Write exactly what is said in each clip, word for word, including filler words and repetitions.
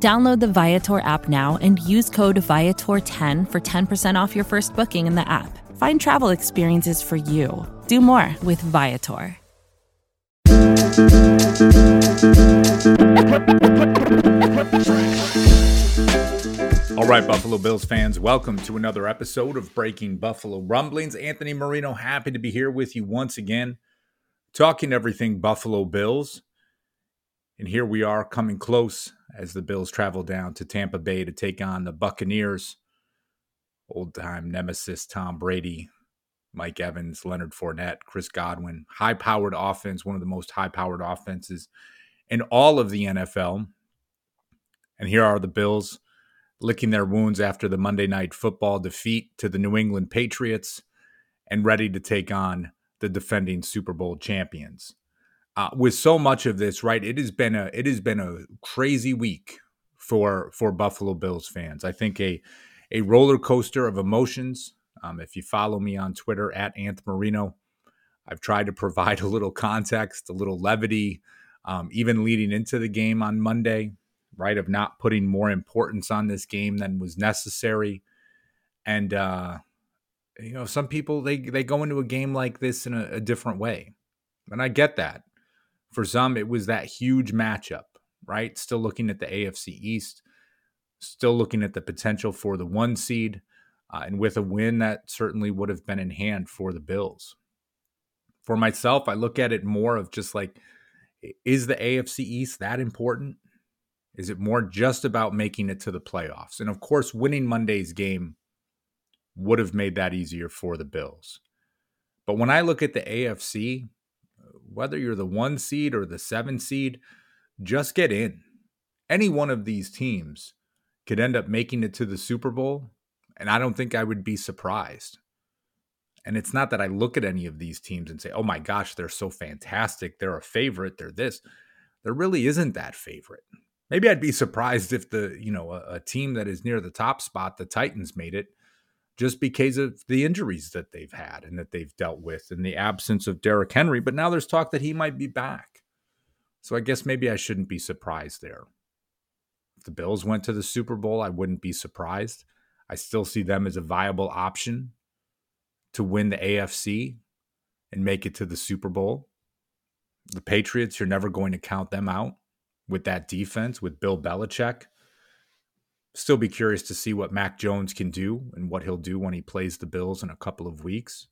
Download the Viator app now and use code Viator ten for ten percent off your first booking in the app. Find travel experiences for you. Do more with Viator. All right, Buffalo Bills fans, welcome to another episode of Breaking Buffalo Rumblings. Anthony Marino, happy to be here with you once again, talking everything Buffalo Bills. And here we are, coming close as the Bills travel down to Tampa Bay to take on the Buccaneers. Old-time nemesis Tom Brady, Mike Evans, Leonard Fournette, Chris Godwin. High-powered offense, one of the most high-powered offenses in all of the N F L. And here are the Bills licking their wounds after the Monday Night Football defeat to the New England Patriots and ready to take on the defending Super Bowl champions. Uh, with so much of this, right, it has been a it has been a crazy week for for Buffalo Bills fans. I think a a roller coaster of emotions. Um, if you follow me on Twitter at Anth Marino, I've tried to provide a little context, a little levity, um, even leading into the game on Monday, right, of not putting more importance on this game than was necessary. And, uh, you know, some people, they, they go into a game like this in a, a different way. And I get that. For some, it was that huge matchup, right? Still looking at the A F C East, still looking at the potential for the one seed. Uh, and with a win, that certainly would have been in hand for the Bills. For myself, I look at it more of just like, is the A F C East that important? Is it more just about making it to the playoffs? And of course, winning Monday's game would have made that easier for the Bills. But when I look at the A F C, whether you're the one seed or the seven seed, just get in. Any one of these teams could end up making it to the Super Bowl. And I don't think I would be surprised. And it's not that I look at any of these teams and say, oh my gosh, they're so fantastic. They're a favorite. They're this. There really isn't that favorite. Maybe I'd be surprised if the, you know, a, a team that is near the top spot, the Titans, made it just because of the injuries that they've had and that they've dealt with and the absence of Derrick Henry. But now there's talk that he might be back. So I guess maybe I shouldn't be surprised there. If the Bills went to the Super Bowl, I wouldn't be surprised. I still see them as a viable option to win the A F C and make it to the Super Bowl. The Patriots, you're never going to count them out with that defense, with Bill Belichick. Still be curious to see what Mac Jones can do and what he'll do when he plays the Bills in a couple of weeks.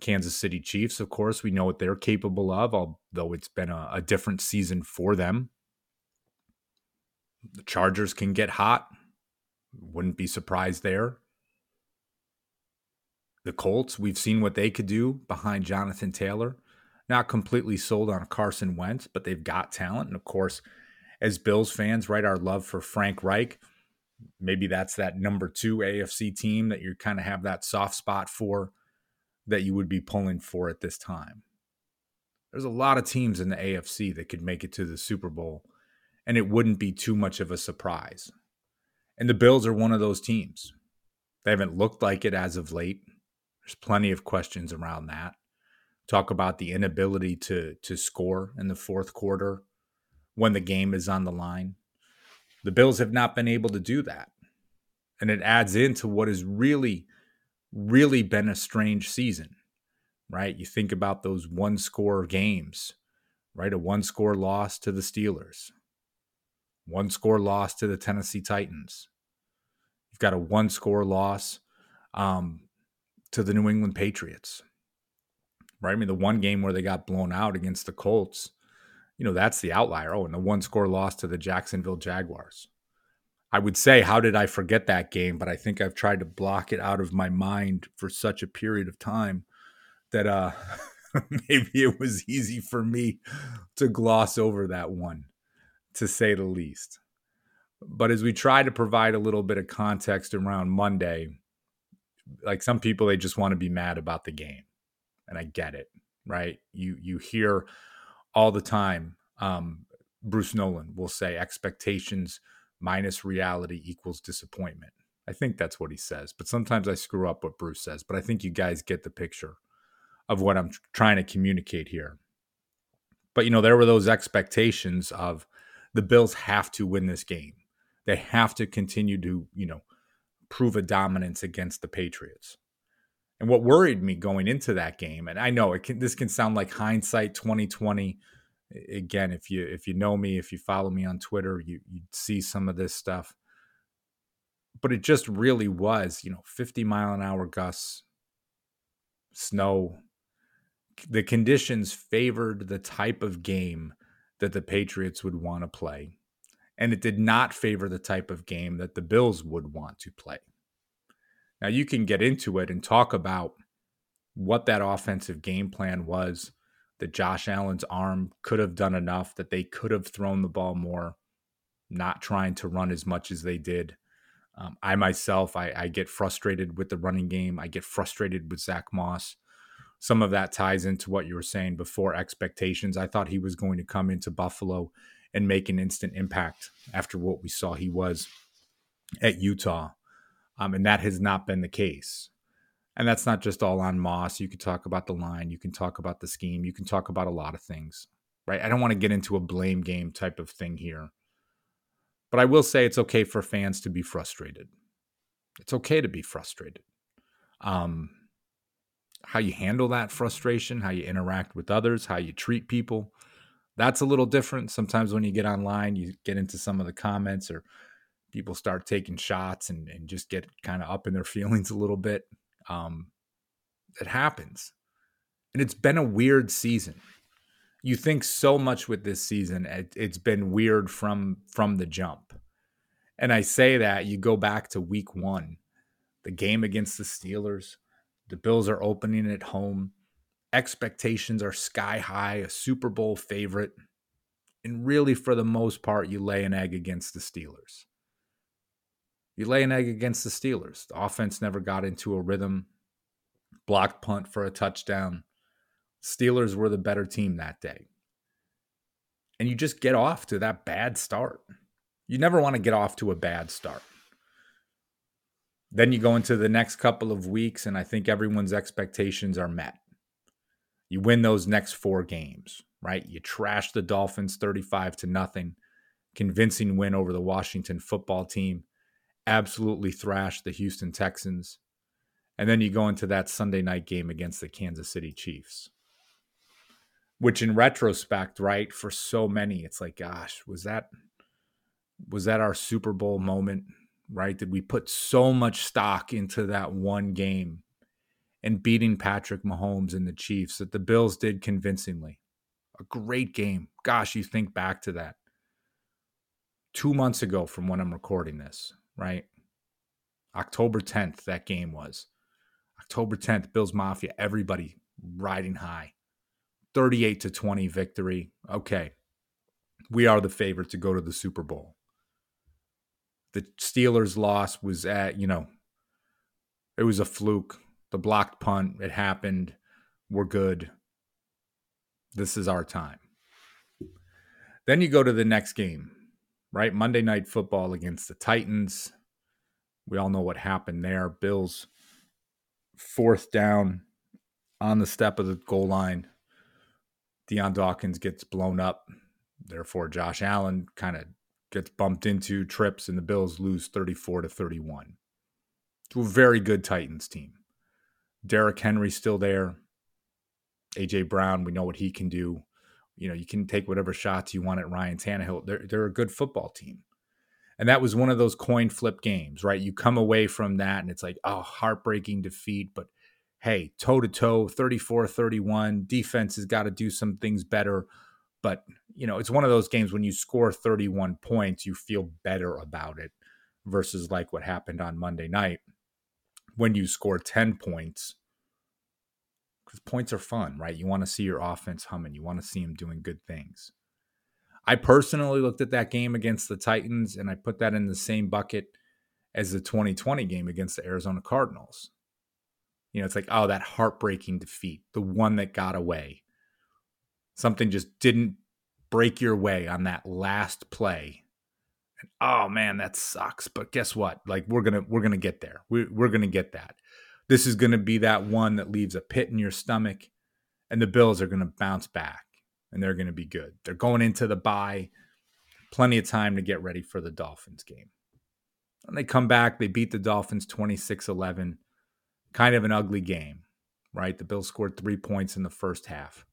Kansas City Chiefs, of course, we know what they're capable of, although it's been a, a different season for them. The Chargers can get hot. Wouldn't be surprised there. The Colts, we've seen what they could do behind Jonathan Taylor. Not completely sold on Carson Wentz, but they've got talent. And of course, as Bills fans, right, our love for Frank Reich, maybe that's that number two A F C team that you kind of have that soft spot for that you would be pulling for at this time. There's a lot of teams in the A F C that could make it to the Super Bowl, and it wouldn't be too much of a surprise. And the Bills are one of those teams. They haven't looked like it as of late. There's plenty of questions around that. Talk about the inability to, to score in the fourth quarter when the game is on the line. The Bills have not been able to do that. And it adds into what has really, really been a strange season, right? You think about those one-score games, right? A one-score loss to the Steelers. One score loss to the Tennessee Titans. You've got a one score loss um, to the New England Patriots, right? I mean, the one game where they got blown out against the Colts, you know, that's the outlier. Oh, and the one score loss to the Jacksonville Jaguars. I would say, how did I forget that game? But I think I've tried to block it out of my mind for such a period of time that uh, maybe it was easy for me to gloss over that one, to say the least. But as we try to provide a little bit of context around Monday, like some people, they just want to be mad about the game. And I get it, right? You you hear all the time, um, Bruce Nolan will say expectations minus reality equals disappointment. I think that's what he says, but sometimes I screw up what Bruce says, but I think you guys get the picture of what I'm tr- trying to communicate here. But, you know, there were those expectations of the Bills have to win this game. They have to continue to, you know, prove a dominance against the Patriots. And what worried me going into that game, and I know it can, this can sound like hindsight twenty twenty. Again, if you if you know me, if you follow me on Twitter, you you see some of this stuff. But it just really was, you know, fifty mile an hour gusts, snow. The conditions favored the type of game that the Patriots would want to play. And it did not favor the type of game that the Bills would want to play. Now, you can get into it and talk about what that offensive game plan was, that Josh Allen's arm could have done enough, that they could have thrown the ball more, not trying to run as much as they did. Um, I myself, I, I get frustrated with the running game. I get frustrated with Zach Moss. Some of that ties into what you were saying before, expectations. I thought he was going to come into Buffalo and make an instant impact after what we saw he was at Utah. Um, and that has not been the case. And that's not just all on Moss. You can talk about the line. You can talk about the scheme. You can talk about a lot of things, right? I don't want to get into a blame game type of thing here. But I will say it's okay for fans to be frustrated. It's okay to be frustrated. Um, how you handle that frustration, how you interact with others, how you treat people, that's a little different. Sometimes when you get online, you get into some of the comments or people start taking shots and, and just get kind of up in their feelings a little bit. Um, it happens. And it's been a weird season. You think so much with this season. It, it's been weird from, from the jump. And I say that, you go back to week one, the game against the Steelers, the Bills are opening at home. Expectations are sky high, a Super Bowl favorite. And really, for the most part, you lay an egg against the Steelers. You lay an egg against the Steelers. The offense never got into a rhythm. Blocked punt for a touchdown. Steelers were the better team that day. And you just get off to that bad start. You never want to get off to a bad start. Then you go into the next couple of weeks, and I think everyone's expectations are met. You win those next four games, right? You trash the Dolphins thirty-five to nothing. Convincing win over the Washington football team. Absolutely thrashed the Houston Texans. And then you go into that Sunday night game against the Kansas City Chiefs. Which in retrospect, right, for so many, it's like, gosh, was that was that our Super Bowl moment, right? Did we put so much stock into that one game? And beating Patrick Mahomes and the Chiefs that the Bills did convincingly. A great game. Gosh, you think back to that. Two months ago from when I'm recording this, right? October tenth, that game was. October tenth, Bills Mafia, everybody riding high. thirty-eight to twenty victory. Okay, we are the favorite to go to the Super Bowl. The Steelers' loss was at, you know, it was a fluke. The blocked punt, it happened, we're good. This is our time. Then you go to the next game, right? Monday Night Football against the Titans. We all know what happened there. Bills, fourth down on the step of the goal line. Deion Dawkins gets blown up. Therefore, Josh Allen kind of gets bumped into, trips, and the Bills lose thirty-four to thirty-one. To a very good Titans team. Derrick Henry still there. A J. Brown, we know what he can do. You know, you can take whatever shots you want at Ryan Tannehill. They're, they're a good football team. And that was one of those coin flip games, right? You come away from that and it's like, oh, heartbreaking defeat. But hey, toe-to-toe, thirty-four thirty-one. Defense has got to do some things better. But, you know, it's one of those games when you score thirty-one points, you feel better about it versus like what happened on Monday night. When you score ten points, because points are fun, right? You want to see your offense humming. You want to see them doing good things. I personally looked at that game against the Titans, and I put that in the same bucket as the twenty twenty game against the Arizona Cardinals. You know, it's like, oh, that heartbreaking defeat, the one that got away. Something just didn't break your way on that last play. And, oh man, that sucks. But guess what? Like we're gonna we're gonna get there. We're we're gonna get that. This is gonna be that one that leaves a pit in your stomach, and the Bills are gonna bounce back, and they're gonna be good. They're going into the bye, plenty of time to get ready for the Dolphins game. And they come back, they beat the Dolphins twenty-six eleven. Kind of an ugly game, right? The Bills scored three points in the first half,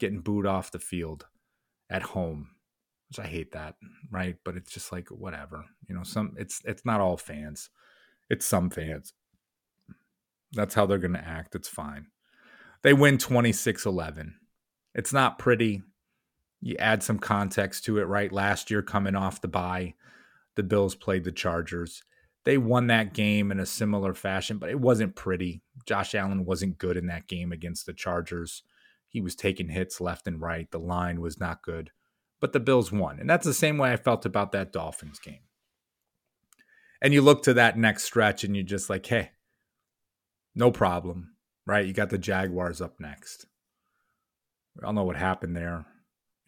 getting booed off the field at home, which I hate that, right? But it's just like, whatever, you know, some it's, it's not all fans. It's some fans. That's how they're going to act. It's fine. They win twenty-six eleven. It's not pretty. You add some context to it, right? Last year, coming off the bye, the Bills played the Chargers. They won that game in a similar fashion, but it wasn't pretty. Josh Allen wasn't good in that game against the Chargers. He was taking hits left and right. The line was not good, but the Bills won. And that's the same way I felt about that Dolphins game. And you look to that next stretch and you're just like, hey, no problem, right? You got the Jaguars up next. We all know what happened there.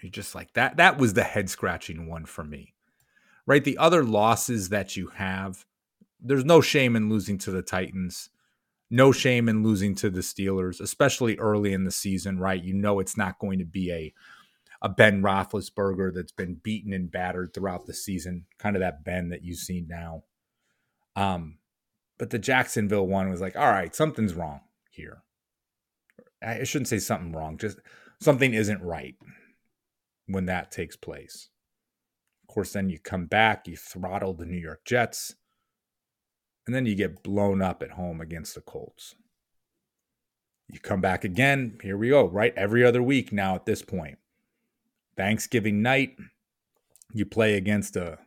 You're just like, that, that was the head-scratching one for me, right? The other losses that you have, there's no shame in losing to the Titans, no shame in losing to the Steelers, especially early in the season, right? You know it's not going to be a, a Ben Roethlisberger that's been beaten and battered throughout the season, kind of that Ben that you see now. Um, but the Jacksonville one was like, all right, something's wrong here. I shouldn't say something wrong, just something isn't right when that takes place. Of course, then you come back, you throttle the New York Jets, and then you get blown up at home against the Colts. You come back again. Here we go, right? Every other week now at this point. Thanksgiving night, you play against a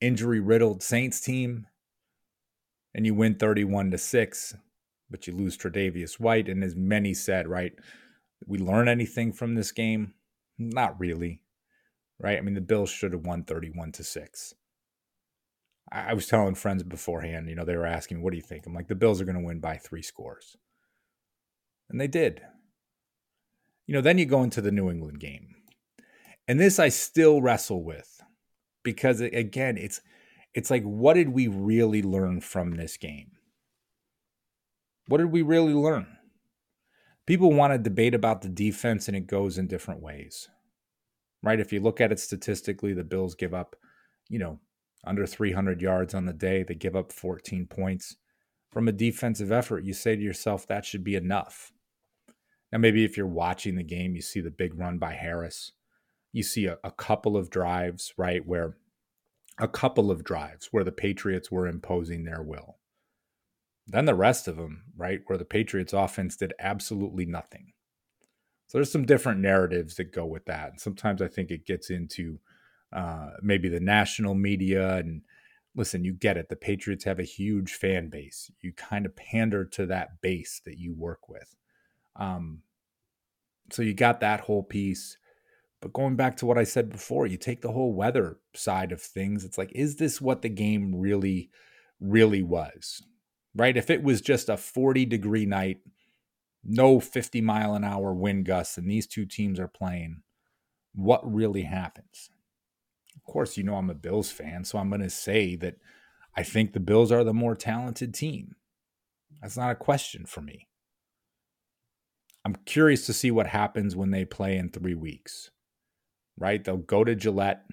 injury-riddled Saints team, and you win thirty-one to six, but you lose Tredavious White. And as many said, right, we learn anything from this game? Not really, right? I mean, the Bills should have won thirty-one to six. I was telling friends beforehand, you know, they were asking, what do you think? I'm like, the Bills are going to win by three scores. And they did. You know, then you go into the New England game. And this I still wrestle with because, again, it's it's like, what did we really learn from this game? What did we really learn? People want to debate about the defense, and it goes in different ways, right? If you look at it statistically, the Bills give up, you know, under three hundred yards on the day. They give up fourteen points. From a defensive effort, you say to yourself, that should be enough. Now, maybe if you're watching the game, you see the big run by Harris. You see a, a couple of drives, right, where a couple of drives where the Patriots were imposing their will. Then the rest of them, right, where the Patriots offense did absolutely nothing. So there's some different narratives that go with that. And sometimes I think it gets into Uh, maybe the national media, and listen, you get it. The Patriots have a huge fan base. You kind of pander to that base that you work with. Um, so you got that whole piece, but going back to what I said before, you take the whole weather side of things. It's like, is this what the game really, really was, right? If it was just a forty degree night, no fifty mile an hour wind gusts, and these two teams are playing, what really happens? Of course, you know, I'm a Bills fan, so I'm going to say that I think the Bills are the more talented team. That's not a question for me. I'm curious to see what happens when they play in three weeks, right? They'll go to Gillette.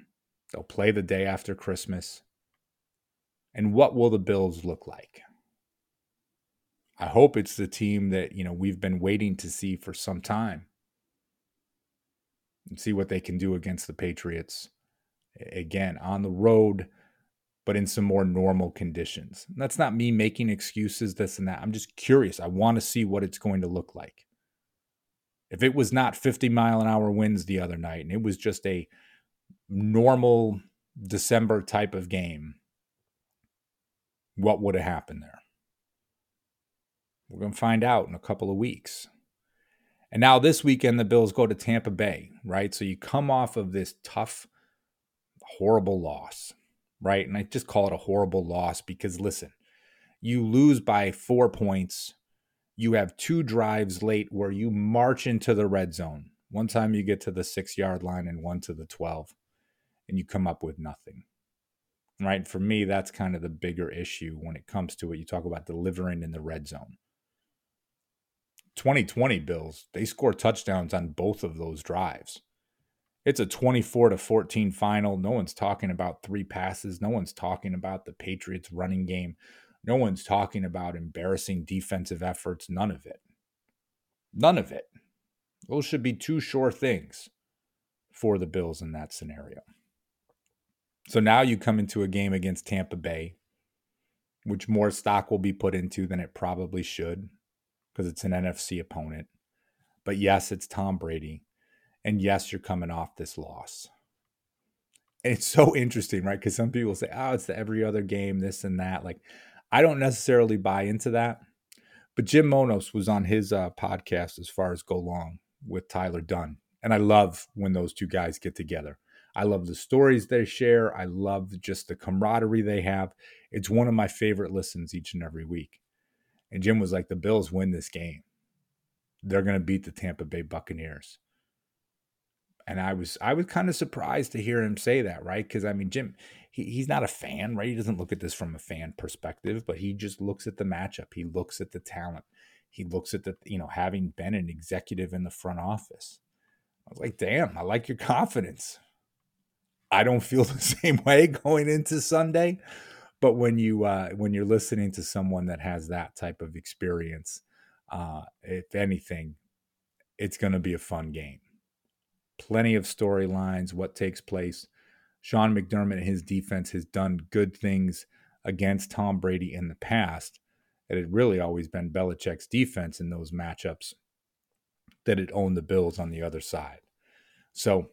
They'll play the day after Christmas. And what will the Bills look like? I hope it's the team that, you know, we've been waiting to see for some time and see what they can do against the Patriots. Again, on the road, but in some more normal conditions. And that's not me making excuses, this and that. I'm just curious. I want to see what it's going to look like. If it was not fifty mile an hour winds the other night, and it was just a normal December type of game, what would have happened there? We're going to find out in a couple of weeks. And now this weekend, the Bills go to Tampa Bay, right? So you come off of this tough, horrible loss, right? And I just call it a horrible loss because, listen, you lose by four points you have two drives late where you march into the red zone. One time you get to the six yard line and one to the twelve, and you come up with nothing. Right? For me, that's kind of the bigger issue when it comes to what you talk about delivering in the red zone. twenty twenty Bills, they score touchdowns on both of those drives. It's a twenty-four to fourteen final. No one's talking about three passes. No one's talking about the Patriots running game. No one's talking about embarrassing defensive efforts. None of it. None of it. Those should be two sure things for the Bills in that scenario. So now you come into a game against Tampa Bay, which more stock will be put into than it probably should because it's an N F C opponent. But yes, it's Tom Brady. And yes, you're coming off this loss. And it's so interesting, right? Because some people say, oh, it's the every other game, this and that. Like, I don't necessarily buy into that. But Jim Monos was on his uh, podcast as far as Go Long with Tyler Dunn. And I love when those two guys get together. I love the stories they share. I love just the camaraderie they have. It's one of my favorite listens each and every week. And Jim was like, the Bills win this game. They're going to beat the Tampa Bay Buccaneers. And I was I was kind of surprised to hear him say that, right? Because, I mean, Jim, he, he's not a fan, right? He doesn't look at this from a fan perspective, but he just looks at the matchup. He looks at the talent. He looks at the, you know, having been an executive in the front office. I was like, damn, I like your confidence. I don't feel the same way going into Sunday. But when, you, uh, when you're listening to someone that has that type of experience, uh, if anything, it's going to be a fun game. Plenty of storylines, what takes place. Sean McDermott and his defense has done good things against Tom Brady in the past. It had really always been Belichick's defense in those matchups that had owned the Bills on the other side. So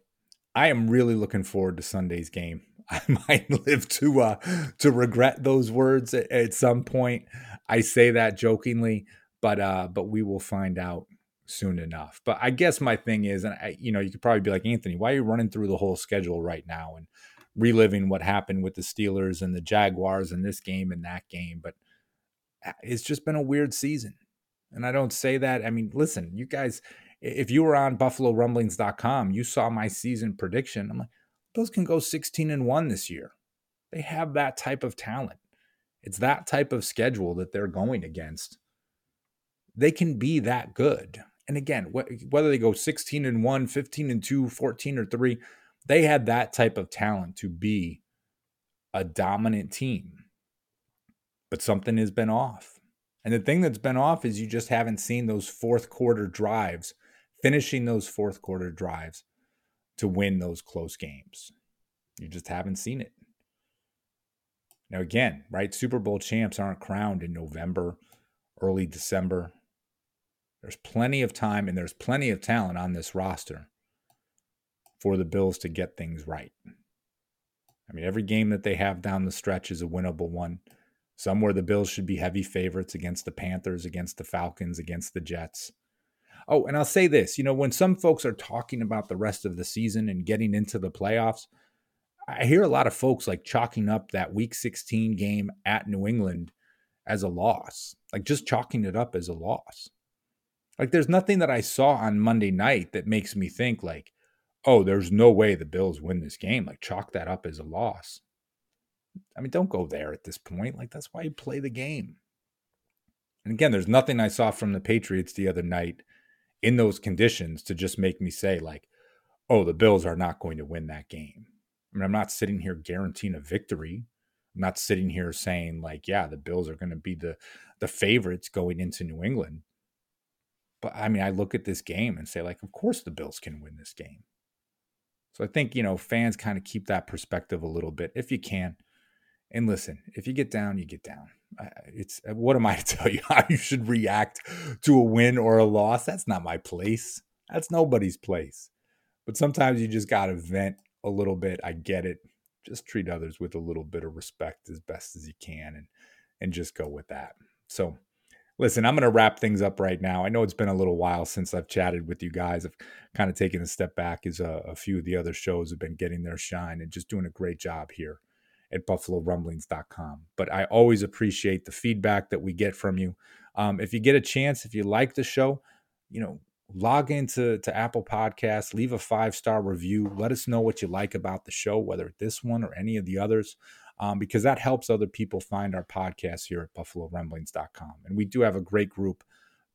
I am really looking forward to Sunday's game. I might live to uh, to regret those words at, at some point. I say that jokingly, but uh, but we will find out soon enough. But I guess my thing is, and I, you know, you could probably be like, Anthony, why are you running through the whole schedule right now and reliving what happened with the Steelers and the Jaguars and this game and that game? But it's just been a weird season. And I don't say that. I mean, listen, you guys, if you were on Buffalo Rumblings dot com, you saw my season prediction. I'm like, Bills can go sixteen and one this year. They have that type of talent. It's that type of schedule that they're going against. They can be that good. And again, wh- whether they go sixteen and one, fifteen and two, fourteen or three, they had that type of talent to be a dominant team. But something has been off. And the thing that's been off is you just haven't seen those fourth quarter drives, finishing those fourth quarter drives to win those close games. You just haven't seen it. Now again, right? Super Bowl champs aren't crowned in November, early December. There's plenty of time and there's plenty of talent on this roster for the Bills to get things right. I mean, every game that they have down the stretch is a winnable one. Some where the Bills should be heavy favorites against the Panthers, against the Falcons, against the Jets. Oh, and I'll say this, you know, when some folks are talking about the rest of the season and getting into the playoffs, I hear a lot of folks like chalking up that week sixteen game at New England as a loss, like just chalking it up as a loss. Like there's nothing that I saw on Monday night that makes me think like, oh, there's no way the Bills win this game. Like chalk that up as a loss. I mean, don't go there at this point. Like that's why you play the game. And again, there's nothing I saw from the Patriots the other night in those conditions to just make me say like, oh, the Bills are not going to win that game. I mean, I'm not sitting here guaranteeing a victory. I'm not sitting here saying like, yeah, the Bills are going to be the, the favorites going into New England. But I mean, I look at this game and say like, of course the Bills can win this game. So I think, you know, fans kind of keep that perspective a little bit if you can. And listen, if you get down, you get down. It's what am I to tell you how you should react to a win or a loss? That's not my place. That's nobody's place. But sometimes you just got to vent a little bit. I get it. Just treat others with a little bit of respect as best as you can and and just go with that. So listen, I'm going to wrap things up right now. I know it's been a little while since I've chatted with you guys. I've kind of taken a step back as a, a few of the other shows have been getting their shine and just doing a great job here at Buffalo Rumblings dot com. But I always appreciate the feedback that we get from you. Um, if you get a chance, if you like the show, you know, log into to Apple Podcasts, leave a five-star review. Let us know what you like about the show, whether this one or any of the others, um, because that helps other people find our podcast here at Buffalo Rumblings dot com. And we do have a great group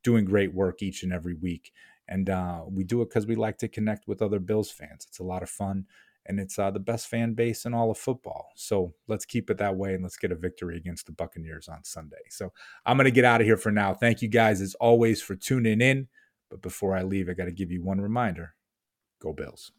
doing great work each and every week. And uh, we do it because we like to connect with other Bills fans. It's a lot of fun, and it's uh, the best fan base in all of football. So let's keep it that way, and let's get a victory against the Buccaneers on Sunday. So I'm going to get out of here for now. Thank you guys, as always, for tuning in. But before I leave, I got to give you one reminder. Go Bills.